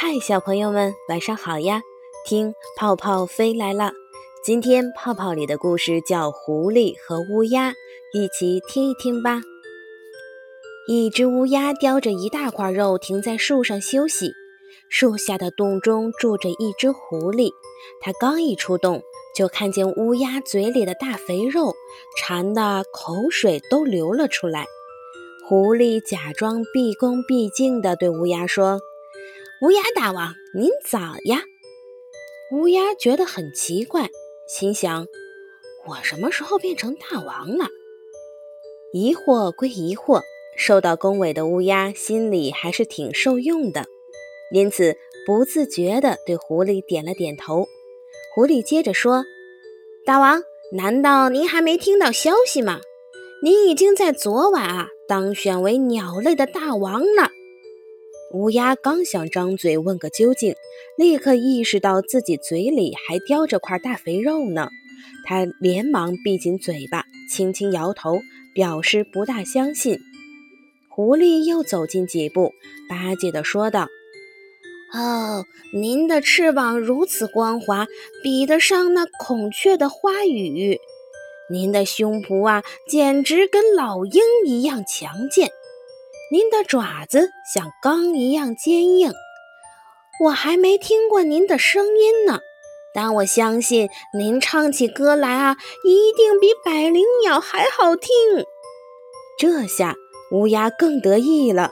嗨，小朋友们，晚上好呀！听泡泡飞来了。今天泡泡里的故事叫《狐狸和乌鸦》，一起听一听吧。一只乌鸦叼着一大块肉停在树上休息，树下的洞中住着一只狐狸。它刚一出洞，就看见乌鸦嘴里的大肥肉，馋得口水都流了出来。狐狸假装毕恭毕敬地对乌鸦说：“乌鸦大王，您早呀！”乌鸦觉得很奇怪，心想：“我什么时候变成大王了？”疑惑归疑惑，受到恭维的乌鸦心里还是挺受用的，因此不自觉地对狐狸点了点头。狐狸接着说：“大王，难道您还没听到消息吗？您已经在昨晚当选为鸟类的大王了。”乌鸦刚想张嘴问个究竟，立刻意识到自己嘴里还叼着块大肥肉呢。它连忙闭紧嘴巴，轻轻摇头，表示不大相信。狐狸又走近几步，巴结地说道：“哦，您的翅膀如此光滑，比得上那孔雀的花羽。您的胸脯简直跟老鹰一样强健。您的爪子像钢一样坚硬，我还没听过您的声音呢，但我相信您唱起歌来一定比百灵鸟还好听。”这下乌鸦更得意了，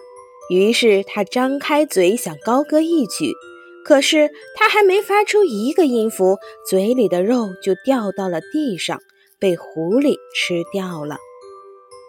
于是它张开嘴想高歌一曲，可是它还没发出一个音符，嘴里的肉就掉到了地上，被狐狸吃掉了。